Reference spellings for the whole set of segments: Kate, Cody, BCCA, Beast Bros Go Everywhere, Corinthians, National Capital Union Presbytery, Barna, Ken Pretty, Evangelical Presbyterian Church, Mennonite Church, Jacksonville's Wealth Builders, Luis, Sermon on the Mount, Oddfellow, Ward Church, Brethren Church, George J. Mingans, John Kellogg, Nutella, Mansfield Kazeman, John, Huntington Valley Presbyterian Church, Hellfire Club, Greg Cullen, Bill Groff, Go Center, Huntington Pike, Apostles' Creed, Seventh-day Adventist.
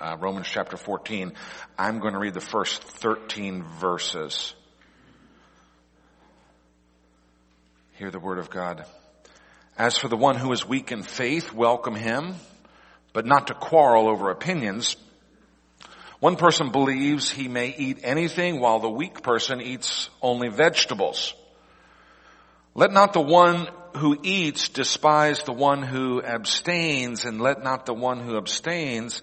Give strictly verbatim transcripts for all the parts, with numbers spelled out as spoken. uh, Romans chapter fourteen. I'm going to read the first thirteen verses. Hear the word of God. As for the one who is weak in faith, welcome him, but not to quarrel over opinions. One person believes he may eat anything, while the weak person eats only vegetables. Let not the one who eats despise the one who abstains, and let not the one who abstains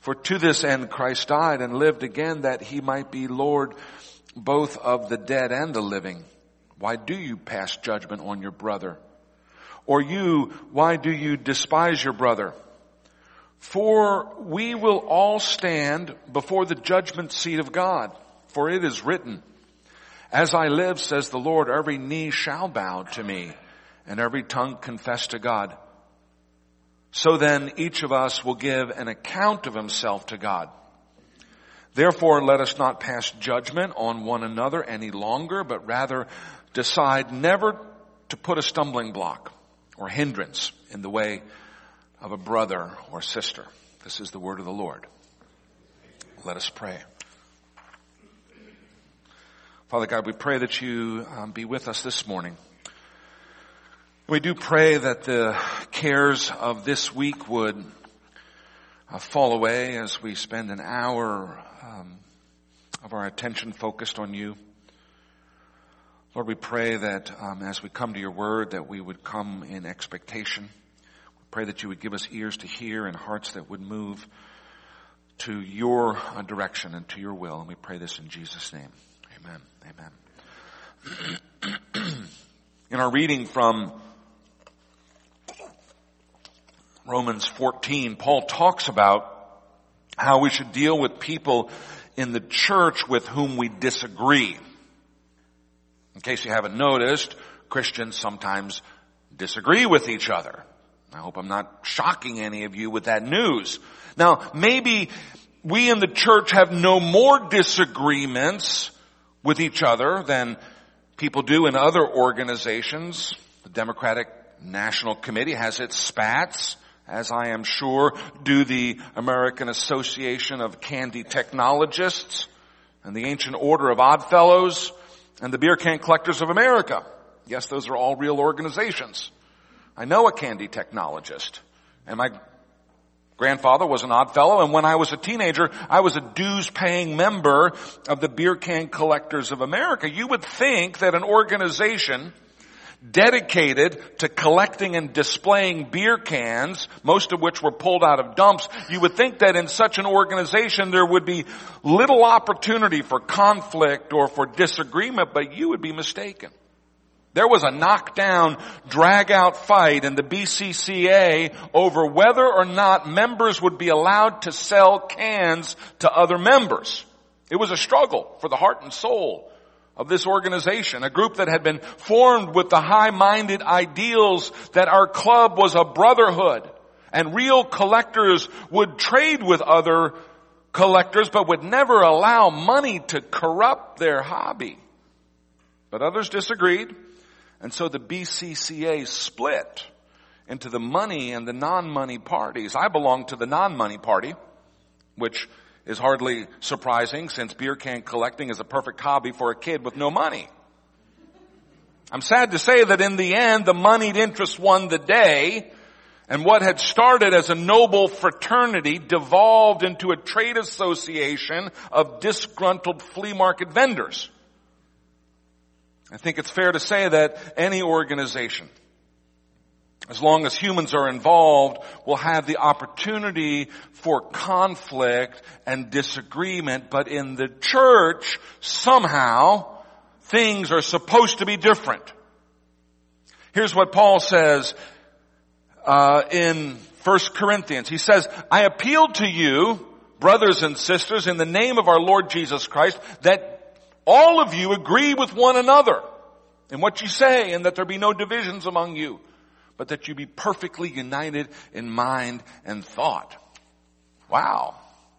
For to this end Christ died and lived again, that he might be Lord both of the dead and the living. Why do you pass judgment on your brother? Or you, why do you despise your brother? For we will all stand before the judgment seat of God. For it is written, as I live, says the Lord, every knee shall bow to me, and every tongue confess to God. So then each of us will give an account of himself to God. Therefore, let us not pass judgment on one another any longer, but rather decide never to put a stumbling block or hindrance in the way of a brother or sister. This is the word of the Lord. Let us pray. Father God, we pray that you um, be with us this morning. We do pray that the cares of this week would uh, fall away as we spend an hour um, of our attention focused on you. Lord, we pray that um, as we come to your word, that we would come in expectation. We pray that you would give us ears to hear and hearts that would move to your uh, direction and to your will. And we pray this in Jesus' name. Amen. Amen. In our reading from Romans fourteen, Paul talks about how we should deal with people in the church with whom we disagree. In case you haven't noticed, Christians sometimes disagree with each other. I hope I'm not shocking any of you with that news. Now, maybe we in the church have no more disagreements with each other than people do in other organizations. The Democratic National Committee has its spats, as I am sure do the American Association of Candy Technologists and the Ancient Order of Oddfellows and the Beer Can Collectors of America. Yes, those are all real organizations. I know a candy technologist, and my grandfather was an Oddfellow, and when I was a teenager, I was a dues-paying member of the Beer Can Collectors of America. You would think that an organization dedicated to collecting and displaying beer cans, most of which were pulled out of dumps, you would think that in such an organization there would be little opportunity for conflict or for disagreement, but you would be mistaken. There was a knockdown, drag-out fight in the B C C A over whether or not members would be allowed to sell cans to other members. It was a struggle for the heart and soul of this organization, a group that had been formed with the high-minded ideals that our club was a brotherhood and real collectors would trade with other collectors but would never allow money to corrupt their hobby. But others disagreed, and so the B C C A split into the money and the non-money parties. I belong to the non-money party, which is hardly surprising since beer can collecting is a perfect hobby for a kid with no money. I'm sad to say that in the end, the moneyed interest won the day, and what had started as a noble fraternity devolved into a trade association of disgruntled flea market vendors. I think it's fair to say that any organization, as long as humans are involved, will have the opportunity for conflict and disagreement. But in the church, somehow, things are supposed to be different. Here's what Paul says uh, in First Corinthians. He says, I appeal to you, brothers and sisters, in the name of our Lord Jesus Christ, that all of you agree with one another in what you say, and that there be no divisions among you, but that you be perfectly united in mind and thought. Wow.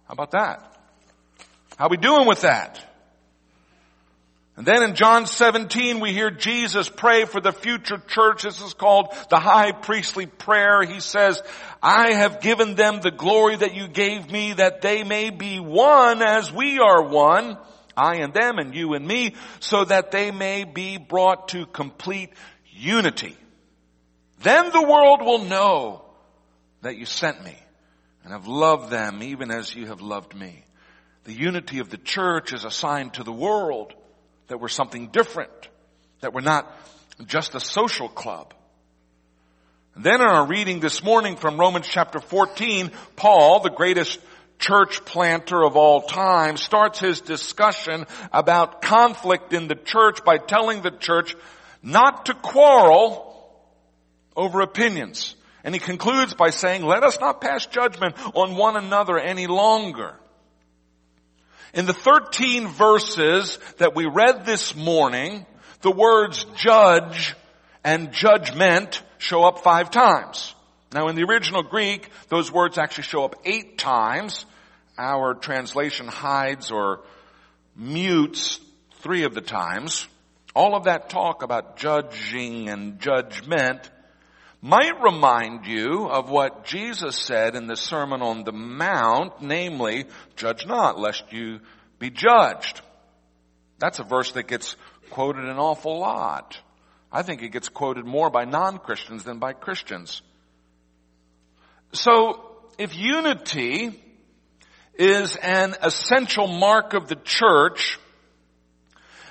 How about that? How we doing with that? And then in John seventeen, we hear Jesus pray for the future church. This is called the high priestly prayer. He says, I have given them the glory that you gave me, that they may be one as we are one, I and them and you and me, so that they may be brought to complete unity. Then the world will know that you sent me and have loved them even as you have loved me. The unity of the church is a sign to the world that we're something different, that we're not just a social club. And then in our reading this morning from Romans chapter fourteen, Paul, the greatest church planter of all time, starts his discussion about conflict in the church by telling the church not to quarrel over opinions. And he concludes by saying, let us not pass judgment on one another any longer. In the thirteen verses that we read this morning, the words judge and judgment show up five times. Now in the original Greek, those words actually show up eight times. Our translation hides or mutes three of the times. All of that talk about judging and judgment might remind you of what Jesus said in the Sermon on the Mount, namely, judge not, lest you be judged. That's a verse that gets quoted an awful lot. I think it gets quoted more by non-Christians than by Christians. So, if unity is an essential mark of the church,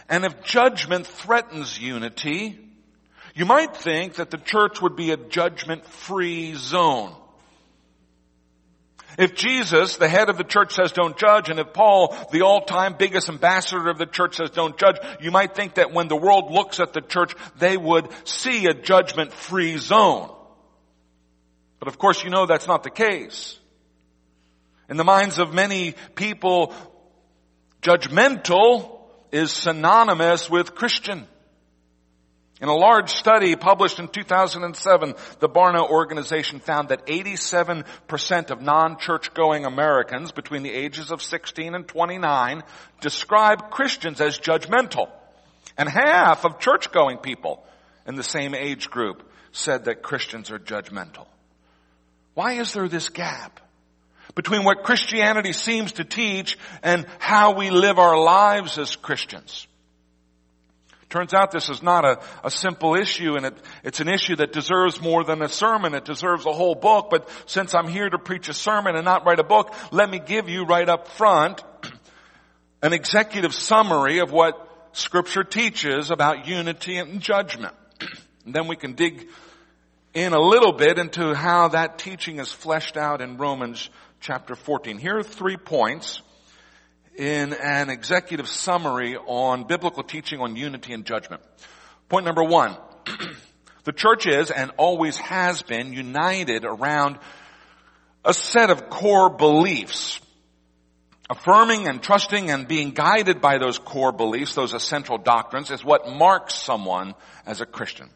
and if judgment threatens unity, you might think that the church would be a judgment-free zone. If Jesus, the head of the church, says don't judge, and if Paul, the all-time biggest ambassador of the church, says don't judge, you might think that when the world looks at the church, they would see a judgment-free zone. But of course, you know that's not the case. In the minds of many people, judgmental is synonymous with Christian. In a large study published in two thousand seven, the Barna organization found that eighty-seven percent of non-church-going Americans between the ages of sixteen and twenty-nine describe Christians as judgmental. And half of church-going people in the same age group said that Christians are judgmental. Why is there this gap between what Christianity seems to teach and how we live our lives as Christians? Turns out this is not a, a simple issue, and it, it's an issue that deserves more than a sermon. It deserves a whole book, but since I'm here to preach a sermon and not write a book, let me give you right up front an executive summary of what Scripture teaches about unity and judgment. And then we can dig in a little bit into how that teaching is fleshed out in Romans chapter fourteen. Here are three points in an executive summary on biblical teaching on unity and judgment. Point number one, the church is and always has been united around a set of core beliefs. Affirming and trusting and being guided by those core beliefs, those essential doctrines, is what marks someone as a Christian.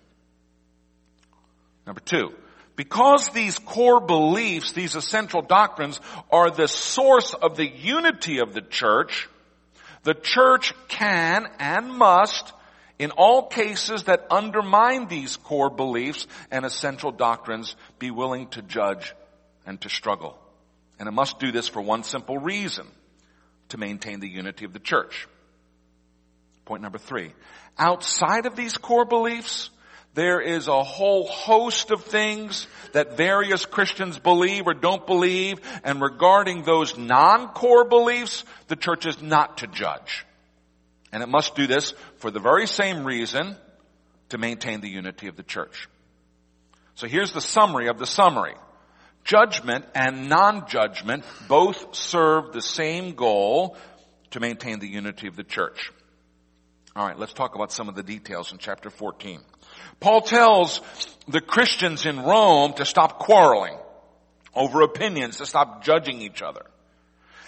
Number two, because these core beliefs, these essential doctrines, are the source of the unity of the church, the church can and must, in all cases that undermine these core beliefs and essential doctrines, be willing to judge and to struggle. And it must do this for one simple reason, to maintain the unity of the church. Point number three, outside of these core beliefs, there is a whole host of things that various Christians believe or don't believe, and regarding those non-core beliefs, the church is not to judge. And it must do this for the very same reason, to maintain the unity of the church. So here's the summary of the summary. Judgment and non-judgment both serve the same goal, to maintain the unity of the church. All right, let's talk about some of the details in chapter fourteen. Paul tells the Christians in Rome to stop quarreling over opinions, to stop judging each other.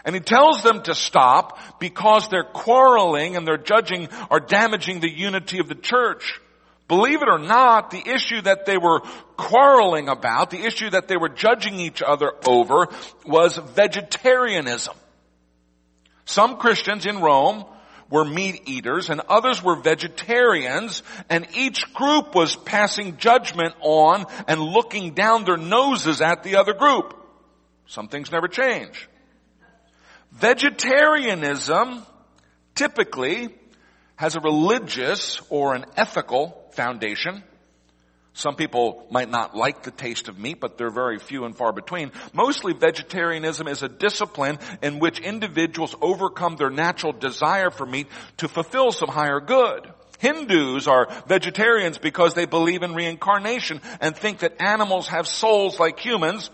And he tells them to stop because their quarreling and their judging are damaging the unity of the church. Believe it or not, the issue that they were quarreling about, the issue that they were judging each other over, was vegetarianism. Some Christians in Rome were meat eaters and others were vegetarians, and each group was passing judgment on and looking down their noses at the other group. Some things never change. Vegetarianism typically has a religious or an ethical foundation. Some people might not like the taste of meat, but they're very few and far between. Mostly vegetarianism is a discipline in which individuals overcome their natural desire for meat to fulfill some higher good. Hindus are vegetarians because they believe in reincarnation and think that animals have souls like humans.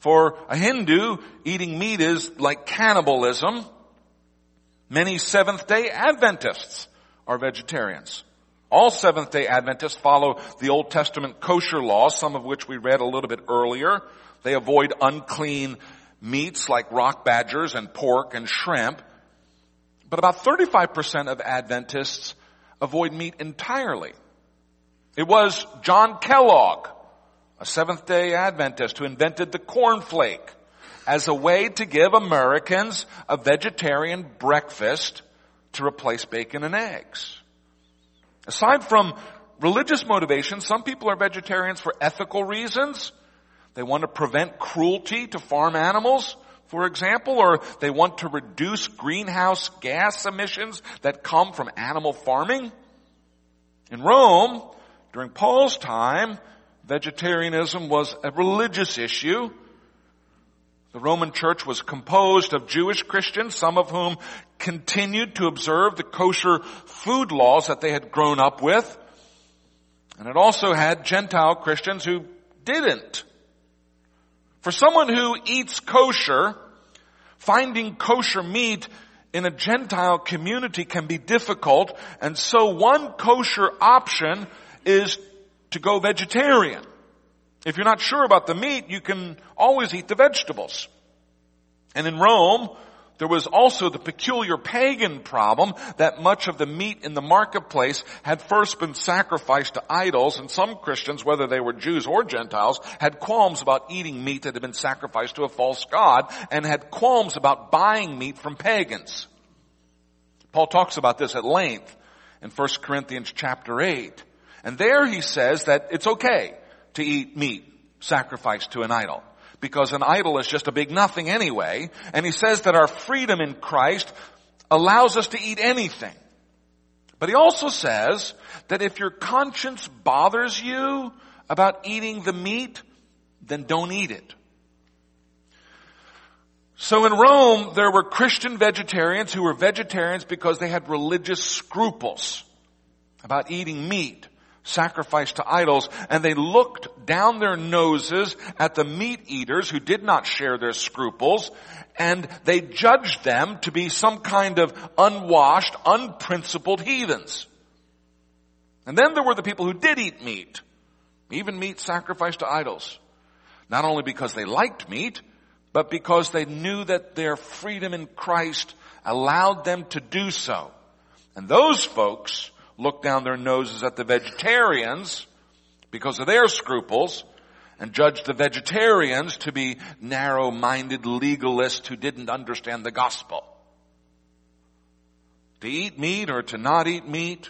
For a Hindu, eating meat is like cannibalism. Many Seventh-day Adventists are vegetarians. All Seventh-day Adventists follow the Old Testament kosher laws, some of which we read a little bit earlier. They avoid unclean meats like rock badgers and pork and shrimp. But about thirty-five percent of Adventists avoid meat entirely. It was John Kellogg, a Seventh-day Adventist, who invented the cornflake as a way to give Americans a vegetarian breakfast to replace bacon and eggs. Aside from religious motivation, some people are vegetarians for ethical reasons. They want to prevent cruelty to farm animals, for example, or they want to reduce greenhouse gas emissions that come from animal farming. In Rome, during Paul's time, vegetarianism was a religious issue. The Roman church was composed of Jewish Christians, some of whom continued to observe the kosher food laws that they had grown up with. And it also had Gentile Christians who didn't. For someone who eats kosher, finding kosher meat in a Gentile community can be difficult, and so one kosher option is to go vegetarian. If you're not sure about the meat, you can always eat the vegetables. And in Rome, there was also the peculiar pagan problem that much of the meat in the marketplace had first been sacrificed to idols, and some Christians, whether they were Jews or Gentiles, had qualms about eating meat that had been sacrificed to a false god, and had qualms about buying meat from pagans. Paul talks about this at length in First Corinthians chapter eight. And there he says that it's okay to eat meat sacrificed to an idol, because an idol is just a big nothing anyway. And he says that our freedom in Christ allows us to eat anything. But he also says that if your conscience bothers you about eating the meat, then don't eat it. So in Rome, there were Christian vegetarians who were vegetarians because they had religious scruples about eating meat sacrificed to idols, and they looked down their noses at the meat eaters who did not share their scruples, and they judged them to be some kind of unwashed, unprincipled heathens. And then there were the people who did eat meat, even meat sacrificed to idols, not only because they liked meat, but because they knew that their freedom in Christ allowed them to do so. And those folks looked down their noses at the vegetarians because of their scruples, and judged the vegetarians to be narrow-minded legalists who didn't understand the gospel. To eat meat or to not eat meat,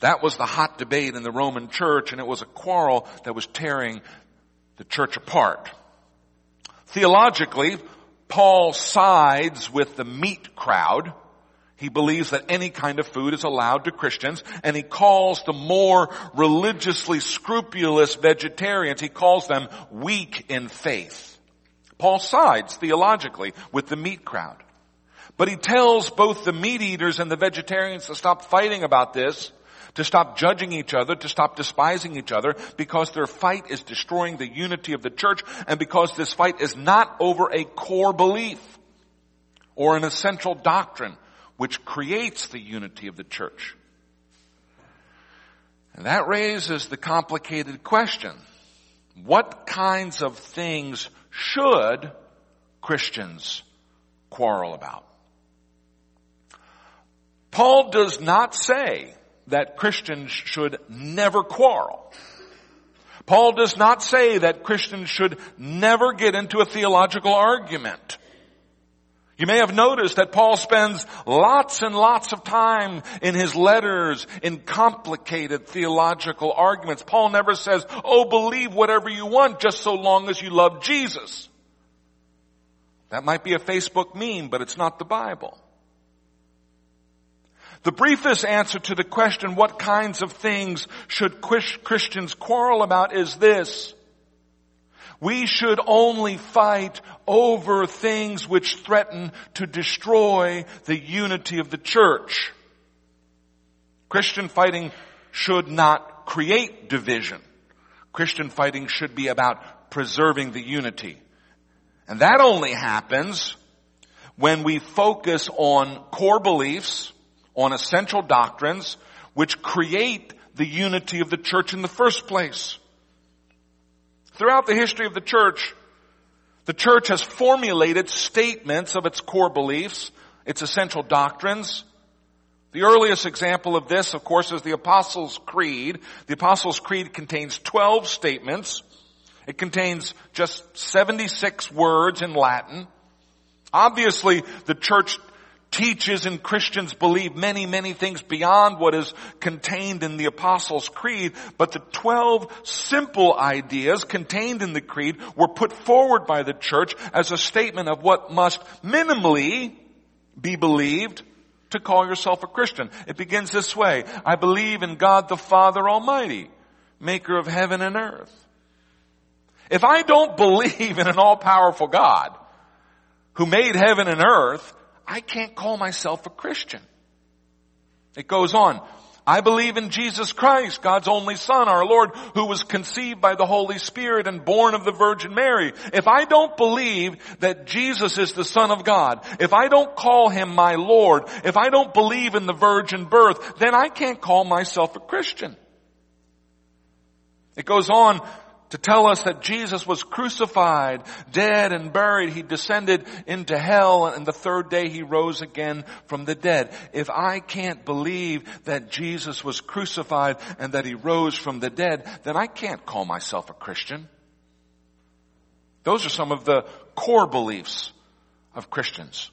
that was the hot debate in the Roman church, and it was a quarrel that was tearing the church apart. Theologically, Paul sides with the meat crowd. He believes that any kind of food is allowed to Christians, and he calls the more religiously scrupulous vegetarians, he calls them weak in faith. Paul sides theologically with the meat crowd. But he tells both the meat eaters and the vegetarians to stop fighting about this, to stop judging each other, to stop despising each other, because their fight is destroying the unity of the church, and because this fight is not over a core belief or an essential doctrine which creates the unity of the church. And that raises the complicated question, what kinds of things should Christians quarrel about? Paul does not say that Christians should never quarrel. Paul does not say that Christians should never get into a theological argument. You may have noticed that Paul spends lots and lots of time in his letters in complicated theological arguments. Paul never says, oh, believe whatever you want just so long as you love Jesus. That might be a Facebook meme, but it's not the Bible. The briefest answer to the question, what kinds of things should Christians quarrel about, is this. We should only fight over things which threaten to destroy the unity of the church. Christian fighting should not create division. Christian fighting should be about preserving the unity. And that only happens when we focus on core beliefs, on essential doctrines which create the unity of the church in the first place. Throughout the history of the church, the church has formulated statements of its core beliefs, its essential doctrines. The earliest example of this, of course, is the Apostles' Creed. The Apostles' Creed contains twelve statements. It contains just seventy-six words in Latin. Obviously, the church teaches and Christians believe many, many things beyond what is contained in the Apostles' Creed, but the twelve simple ideas contained in the Creed were put forward by the church as a statement of what must minimally be believed to call yourself a Christian. It begins this way, I believe in God the Father Almighty, maker of heaven and earth. If I don't believe in an all-powerful God who made heaven and earth, I can't call myself a Christian. It goes on. I believe in Jesus Christ, God's only Son, our Lord, who was conceived by the Holy Spirit and born of the Virgin Mary. If I don't believe that Jesus is the Son of God, if I don't call him my Lord, if I don't believe in the virgin birth, then I can't call myself a Christian. It goes on to tell us that Jesus was crucified, dead and buried. He descended into hell, and the third day he rose again from the dead. If I can't believe that Jesus was crucified and that he rose from the dead, then I can't call myself a Christian. Those are some of the core beliefs of Christians.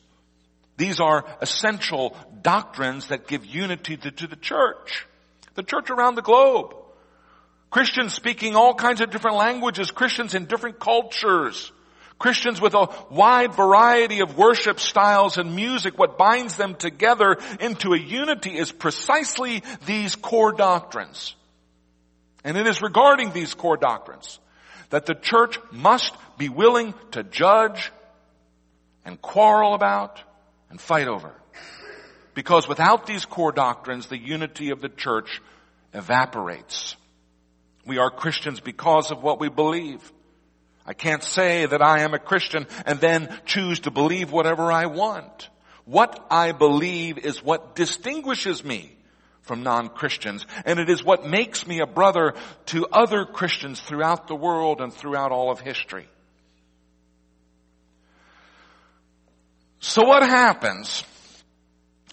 These are essential doctrines that give unity to, to the church, the church around the globe. Christians speaking all kinds of different languages, Christians in different cultures, Christians with a wide variety of worship styles and music. What binds them together into a unity is precisely these core doctrines. And it is regarding these core doctrines that the church must be willing to judge and quarrel about and fight over. Because without these core doctrines, the unity of the church evaporates. We are Christians because of what we believe. I can't say that I am a Christian and then choose to believe whatever I want. What I believe is what distinguishes me from non-Christians, and it is what makes me a brother to other Christians throughout the world and throughout all of history. So what happens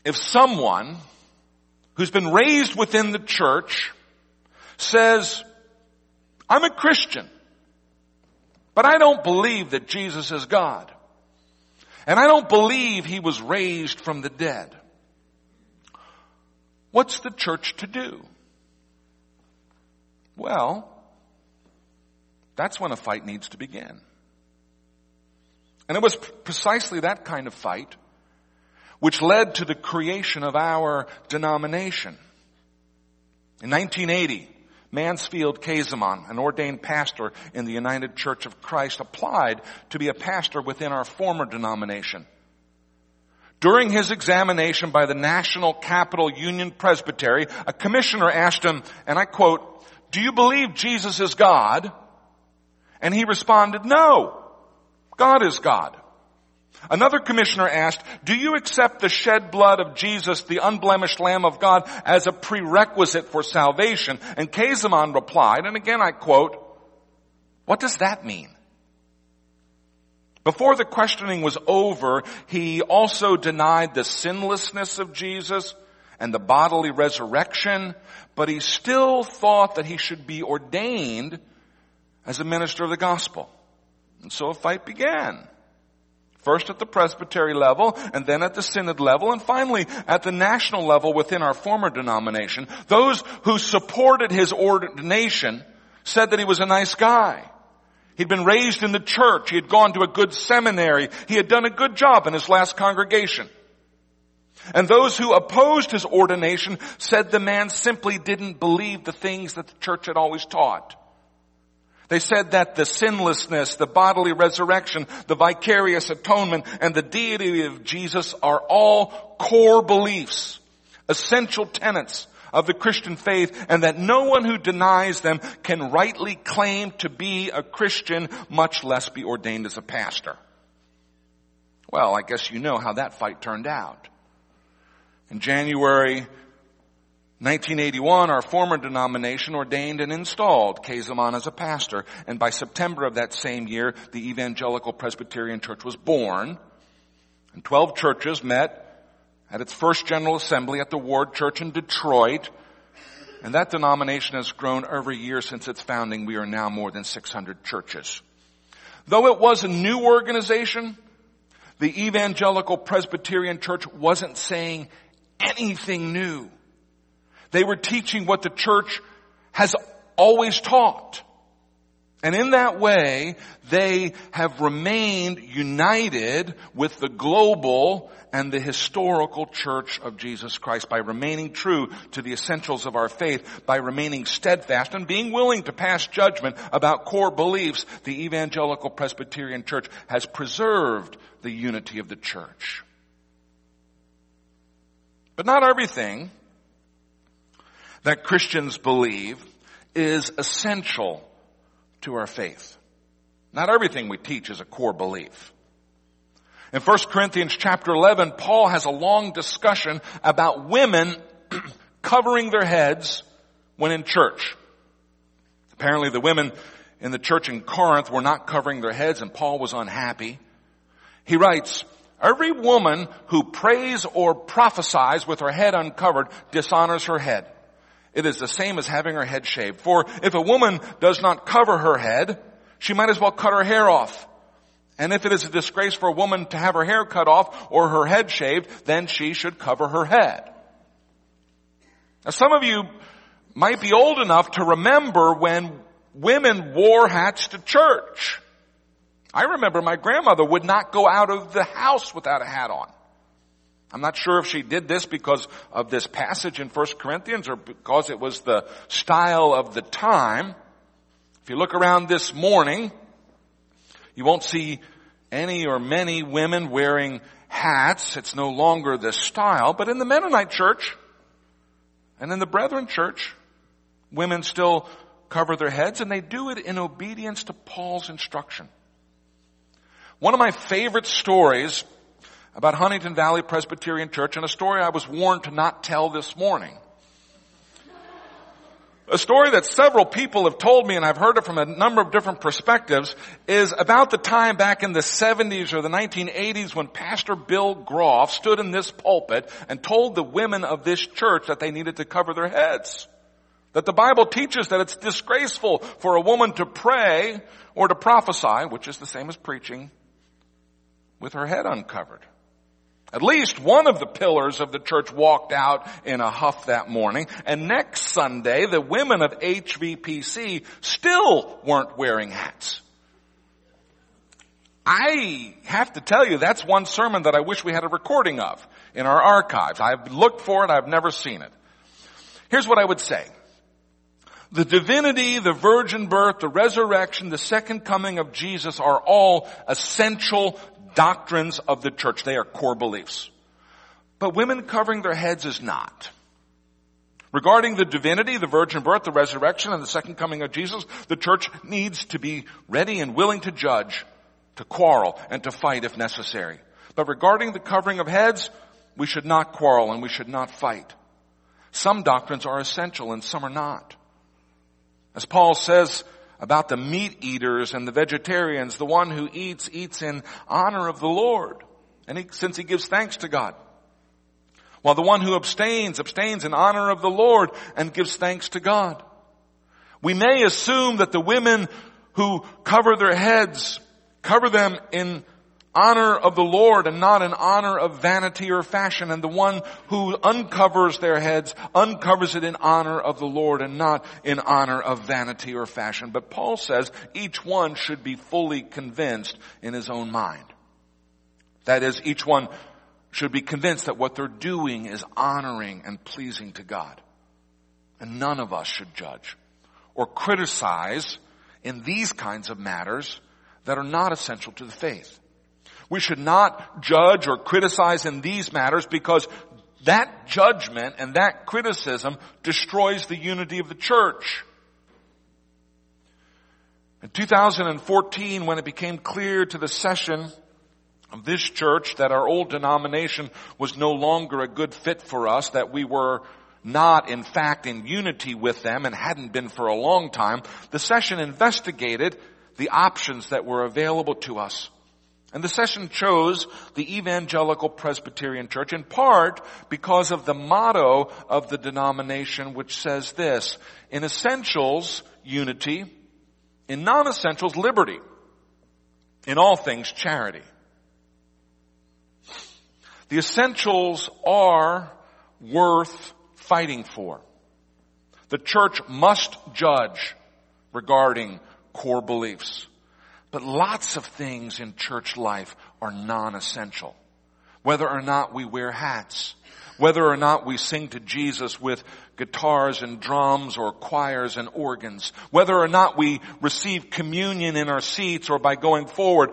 if someone who's been raised within the church says, I'm a Christian, but I don't believe that Jesus is God. And I don't believe he was raised from the dead. What's the church to do? Well, that's when a fight needs to begin. And it was precisely that kind of fight which led to the creation of our denomination. In nineteen eighty, Mansfield Kazeman, an ordained pastor in the United Church of Christ, applied to be a pastor within our former denomination. During his examination by the National Capital Union Presbytery, a commissioner asked him, and I quote, "Do you believe Jesus is God?" And he responded, "No, God is God." Another commissioner asked, "Do you accept the shed blood of Jesus, the unblemished Lamb of God, as a prerequisite for salvation?" And Kazeman replied, and again I quote, "What does that mean?" Before the questioning was over, he also denied the sinlessness of Jesus and the bodily resurrection, but he still thought that he should be ordained as a minister of the gospel. And so a fight began. First at the presbytery level, and then at the synod level, and finally at the national level within our former denomination. Those who supported his ordination said that he was a nice guy. He'd been raised in the church. He had gone to a good seminary. He had done a good job in his last congregation. And those who opposed his ordination said the man simply didn't believe the things that the church had always taught. They said that the sinlessness, the bodily resurrection, the vicarious atonement, and the deity of Jesus are all core beliefs, essential tenets of the Christian faith, and that no one who denies them can rightly claim to be a Christian, much less be ordained as a pastor. Well, I guess you know how that fight turned out. In January nineteen eighty-one, our former denomination ordained and installed Kazeman as a pastor, and by September of that same year, the Evangelical Presbyterian Church was born, and twelve churches met at its first General Assembly at the Ward Church in Detroit, and that denomination has grown every year since its founding. We are now more than six hundred churches. Though it was a new organization, the Evangelical Presbyterian Church wasn't saying anything new. They were teaching what the church has always taught. And in that way, they have remained united with the global and the historical church of Jesus Christ by remaining true to the essentials of our faith, by remaining steadfast and being willing to pass judgment about core beliefs. The Evangelical Presbyterian Church has preserved the unity of the church. But not everything that Christians believe is essential to our faith. Not everything we teach is a core belief. In First Corinthians chapter eleven, Paul has a long discussion about women covering their heads when in church. Apparently the women in the church in Corinth were not covering their heads, and Paul was unhappy. He writes, "Every woman who prays or prophesies with her head uncovered dishonors her head. It is the same as having her head shaved. For if a woman does not cover her head, she might as well cut her hair off. And if it is a disgrace for a woman to have her hair cut off or her head shaved, then she should cover her head." Now, some of you might be old enough to remember when women wore hats to church. I remember my grandmother would not go out of the house without a hat on. I'm not sure if she did this because of this passage in First Corinthians or because it was the style of the time. If you look around this morning, you won't see any or many women wearing hats. It's no longer the style. But in the Mennonite Church and in the Brethren Church, women still cover their heads, and they do it in obedience to Paul's instruction. One of my favorite stories about Huntington Valley Presbyterian Church, and a story I was warned to not tell this morning. A story that several people have told me, and I've heard it from a number of different perspectives, is about the time back in the seventies or the nineteen eighties when Pastor Bill Groff stood in this pulpit and told the women of this church that they needed to cover their heads. That the Bible teaches that it's disgraceful for a woman to pray or to prophesy, which is the same as preaching, with her head uncovered. At least one of the pillars of the church walked out in a huff that morning, and next Sunday, the women of H V P C still weren't wearing hats. I have to tell you, that's one sermon that I wish we had a recording of in our archives. I've looked for it, I've never seen it. Here's what I would say. The divinity, the virgin birth, the resurrection, the second coming of Jesus are all essential doctrines of the church. They are core beliefs. But women covering their heads is not. Regarding the divinity, the virgin birth, the resurrection, and the second coming of Jesus, the church needs to be ready and willing to judge, to quarrel, and to fight if necessary. But regarding the covering of heads, we should not quarrel and we should not fight. Some doctrines are essential and some are not. As Paul says about the meat eaters and the vegetarians, the one who eats, eats in honor of the Lord, and he, since he gives thanks to God. While the one who abstains, abstains in honor of the Lord and gives thanks to God. We may assume that the women who cover their heads, cover them in honor of the Lord and not in honor of vanity or fashion. And the one who uncovers their heads, uncovers it in honor of the Lord and not in honor of vanity or fashion. But Paul says each one should be fully convinced in his own mind. That is, each one should be convinced that what they're doing is honoring and pleasing to God. And none of us should judge or criticize in these kinds of matters that are not essential to the faith. We should not judge or criticize in these matters because that judgment and that criticism destroys the unity of the church. In two thousand fourteen, when it became clear to the session of this church that our old denomination was no longer a good fit for us, that we were not, in fact, in unity with them and hadn't been for a long time, the session investigated the options that were available to us. And the session chose the Evangelical Presbyterian Church, in part because of the motto of the denomination, which says this: in essentials, unity; in non-essentials, liberty; in all things, charity. The essentials are worth fighting for. The church must judge regarding core beliefs. But lots of things in church life are non-essential. Whether or not we wear hats, whether or not we sing to Jesus with guitars and drums or choirs and organs, whether or not we receive communion in our seats or by going forward.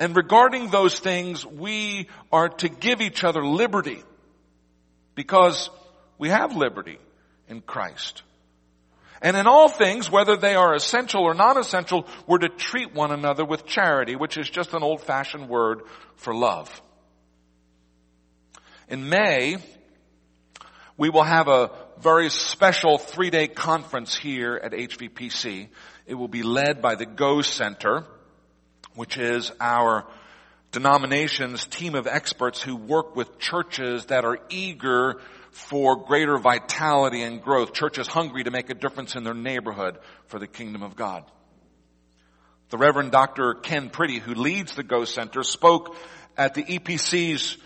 And regarding those things, we are to give each other liberty because we have liberty in Christ. And in all things, whether they are essential or non-essential, we're to treat one another with charity, which is just an old-fashioned word for love. In May, we will have a very special three-day conference here at H V P C. It will be led by the Go Center, which is our denomination's team of experts who work with churches that are eager for greater vitality and growth, churches hungry to make a difference in their neighborhood for the kingdom of God. The Reverend Doctor Ken Pretty, who leads the Go Center, spoke at the E P C's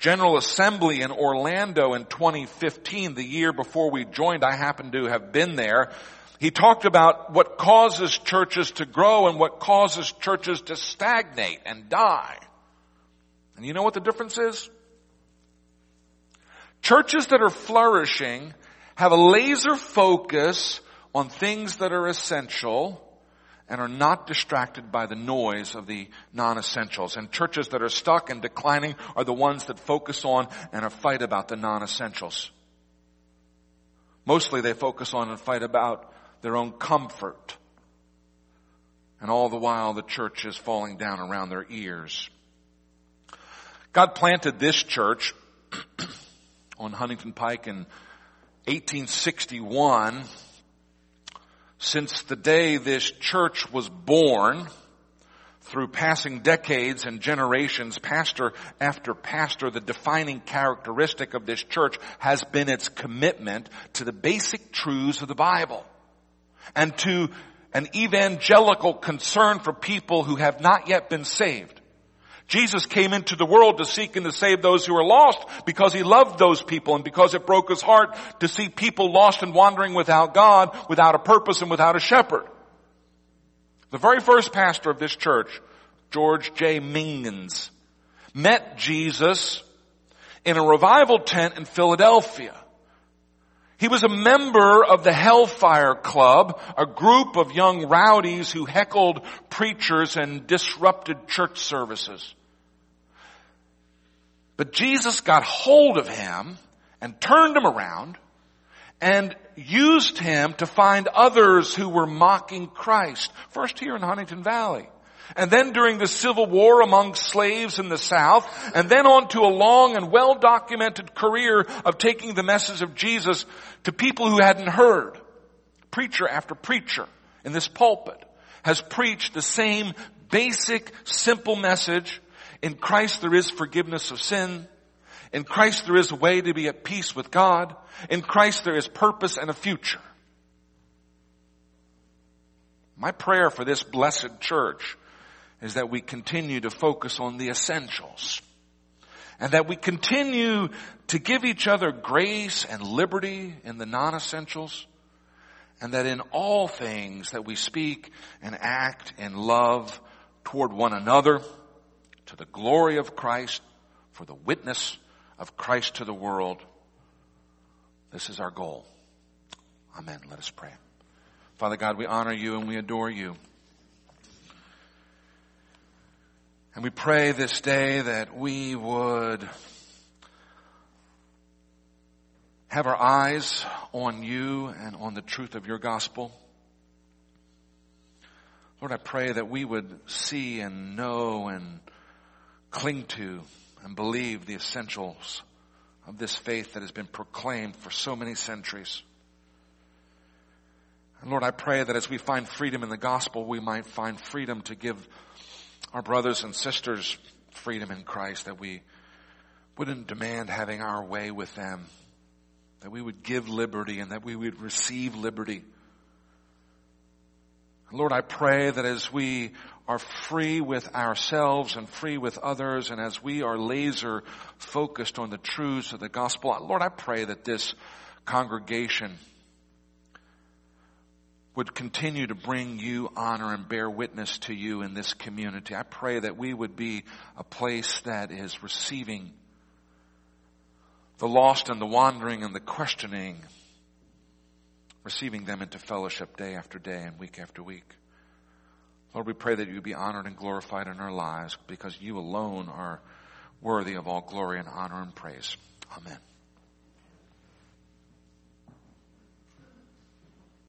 General Assembly in Orlando in twenty fifteen, the year before we joined. I happen to have been there. He talked about what causes churches to grow and what causes churches to stagnate and die. And you know what the difference is? Churches that are flourishing have a laser focus on things that are essential and are not distracted by the noise of the non-essentials. And churches that are stuck and declining are the ones that focus on and are fight about the non-essentials. Mostly they focus on and fight about their own comfort. And all the while the church is falling down around their ears. God planted this church on Huntington Pike in eighteen sixty-one. Since the day this church was born, through passing decades and generations, pastor after pastor, the defining characteristic of this church has been its commitment to the basic truths of the Bible and to an evangelical concern for people who have not yet been saved. Jesus came into the world to seek and to save those who are lost because he loved those people and because it broke his heart to see people lost and wandering without God, without a purpose, and without a shepherd. The very first pastor of this church, George J. Mingans, met Jesus in a revival tent in Philadelphia. He was a member of the Hellfire Club, a group of young rowdies who heckled preachers and disrupted church services. But Jesus got hold of him and turned him around and used him to find others who were mocking Christ, first here in Huntington Valley, and then during the Civil War among slaves in the South, and then on to a long and well-documented career of taking the message of Jesus to people who hadn't heard. Preacher after preacher in this pulpit has preached the same basic, simple message. In Christ there is forgiveness of sin. In Christ there is a way to be at peace with God. In Christ there is purpose and a future. My prayer for this blessed church is that we continue to focus on the essentials, and that we continue to give each other grace and liberty in the non-essentials, and that in all things that we speak and act in love toward one another, to the glory of Christ, for the witness of Christ to the world. This is our goal. Amen. Let us pray. Father God, we honor you and we adore you. And we pray this day that we would have our eyes on you and on the truth of your gospel. Lord, I pray that we would see and know and cling to and believe the essentials of this faith that has been proclaimed for so many centuries. And Lord, I pray that as we find freedom in the gospel, we might find freedom to give our brothers and sisters freedom in Christ, that we wouldn't demand having our way with them, that we would give liberty and that we would receive liberty. And Lord, I pray that as we are free with ourselves and free with others, and as we are laser focused on the truths of the gospel, Lord, I pray that this congregation would continue to bring you honor and bear witness to you in this community. I pray that we would be a place that is receiving the lost and the wandering and the questioning, receiving them into fellowship day after day and week after week. Lord, we pray that you be honored and glorified in our lives, because you alone are worthy of all glory and honor and praise. Amen.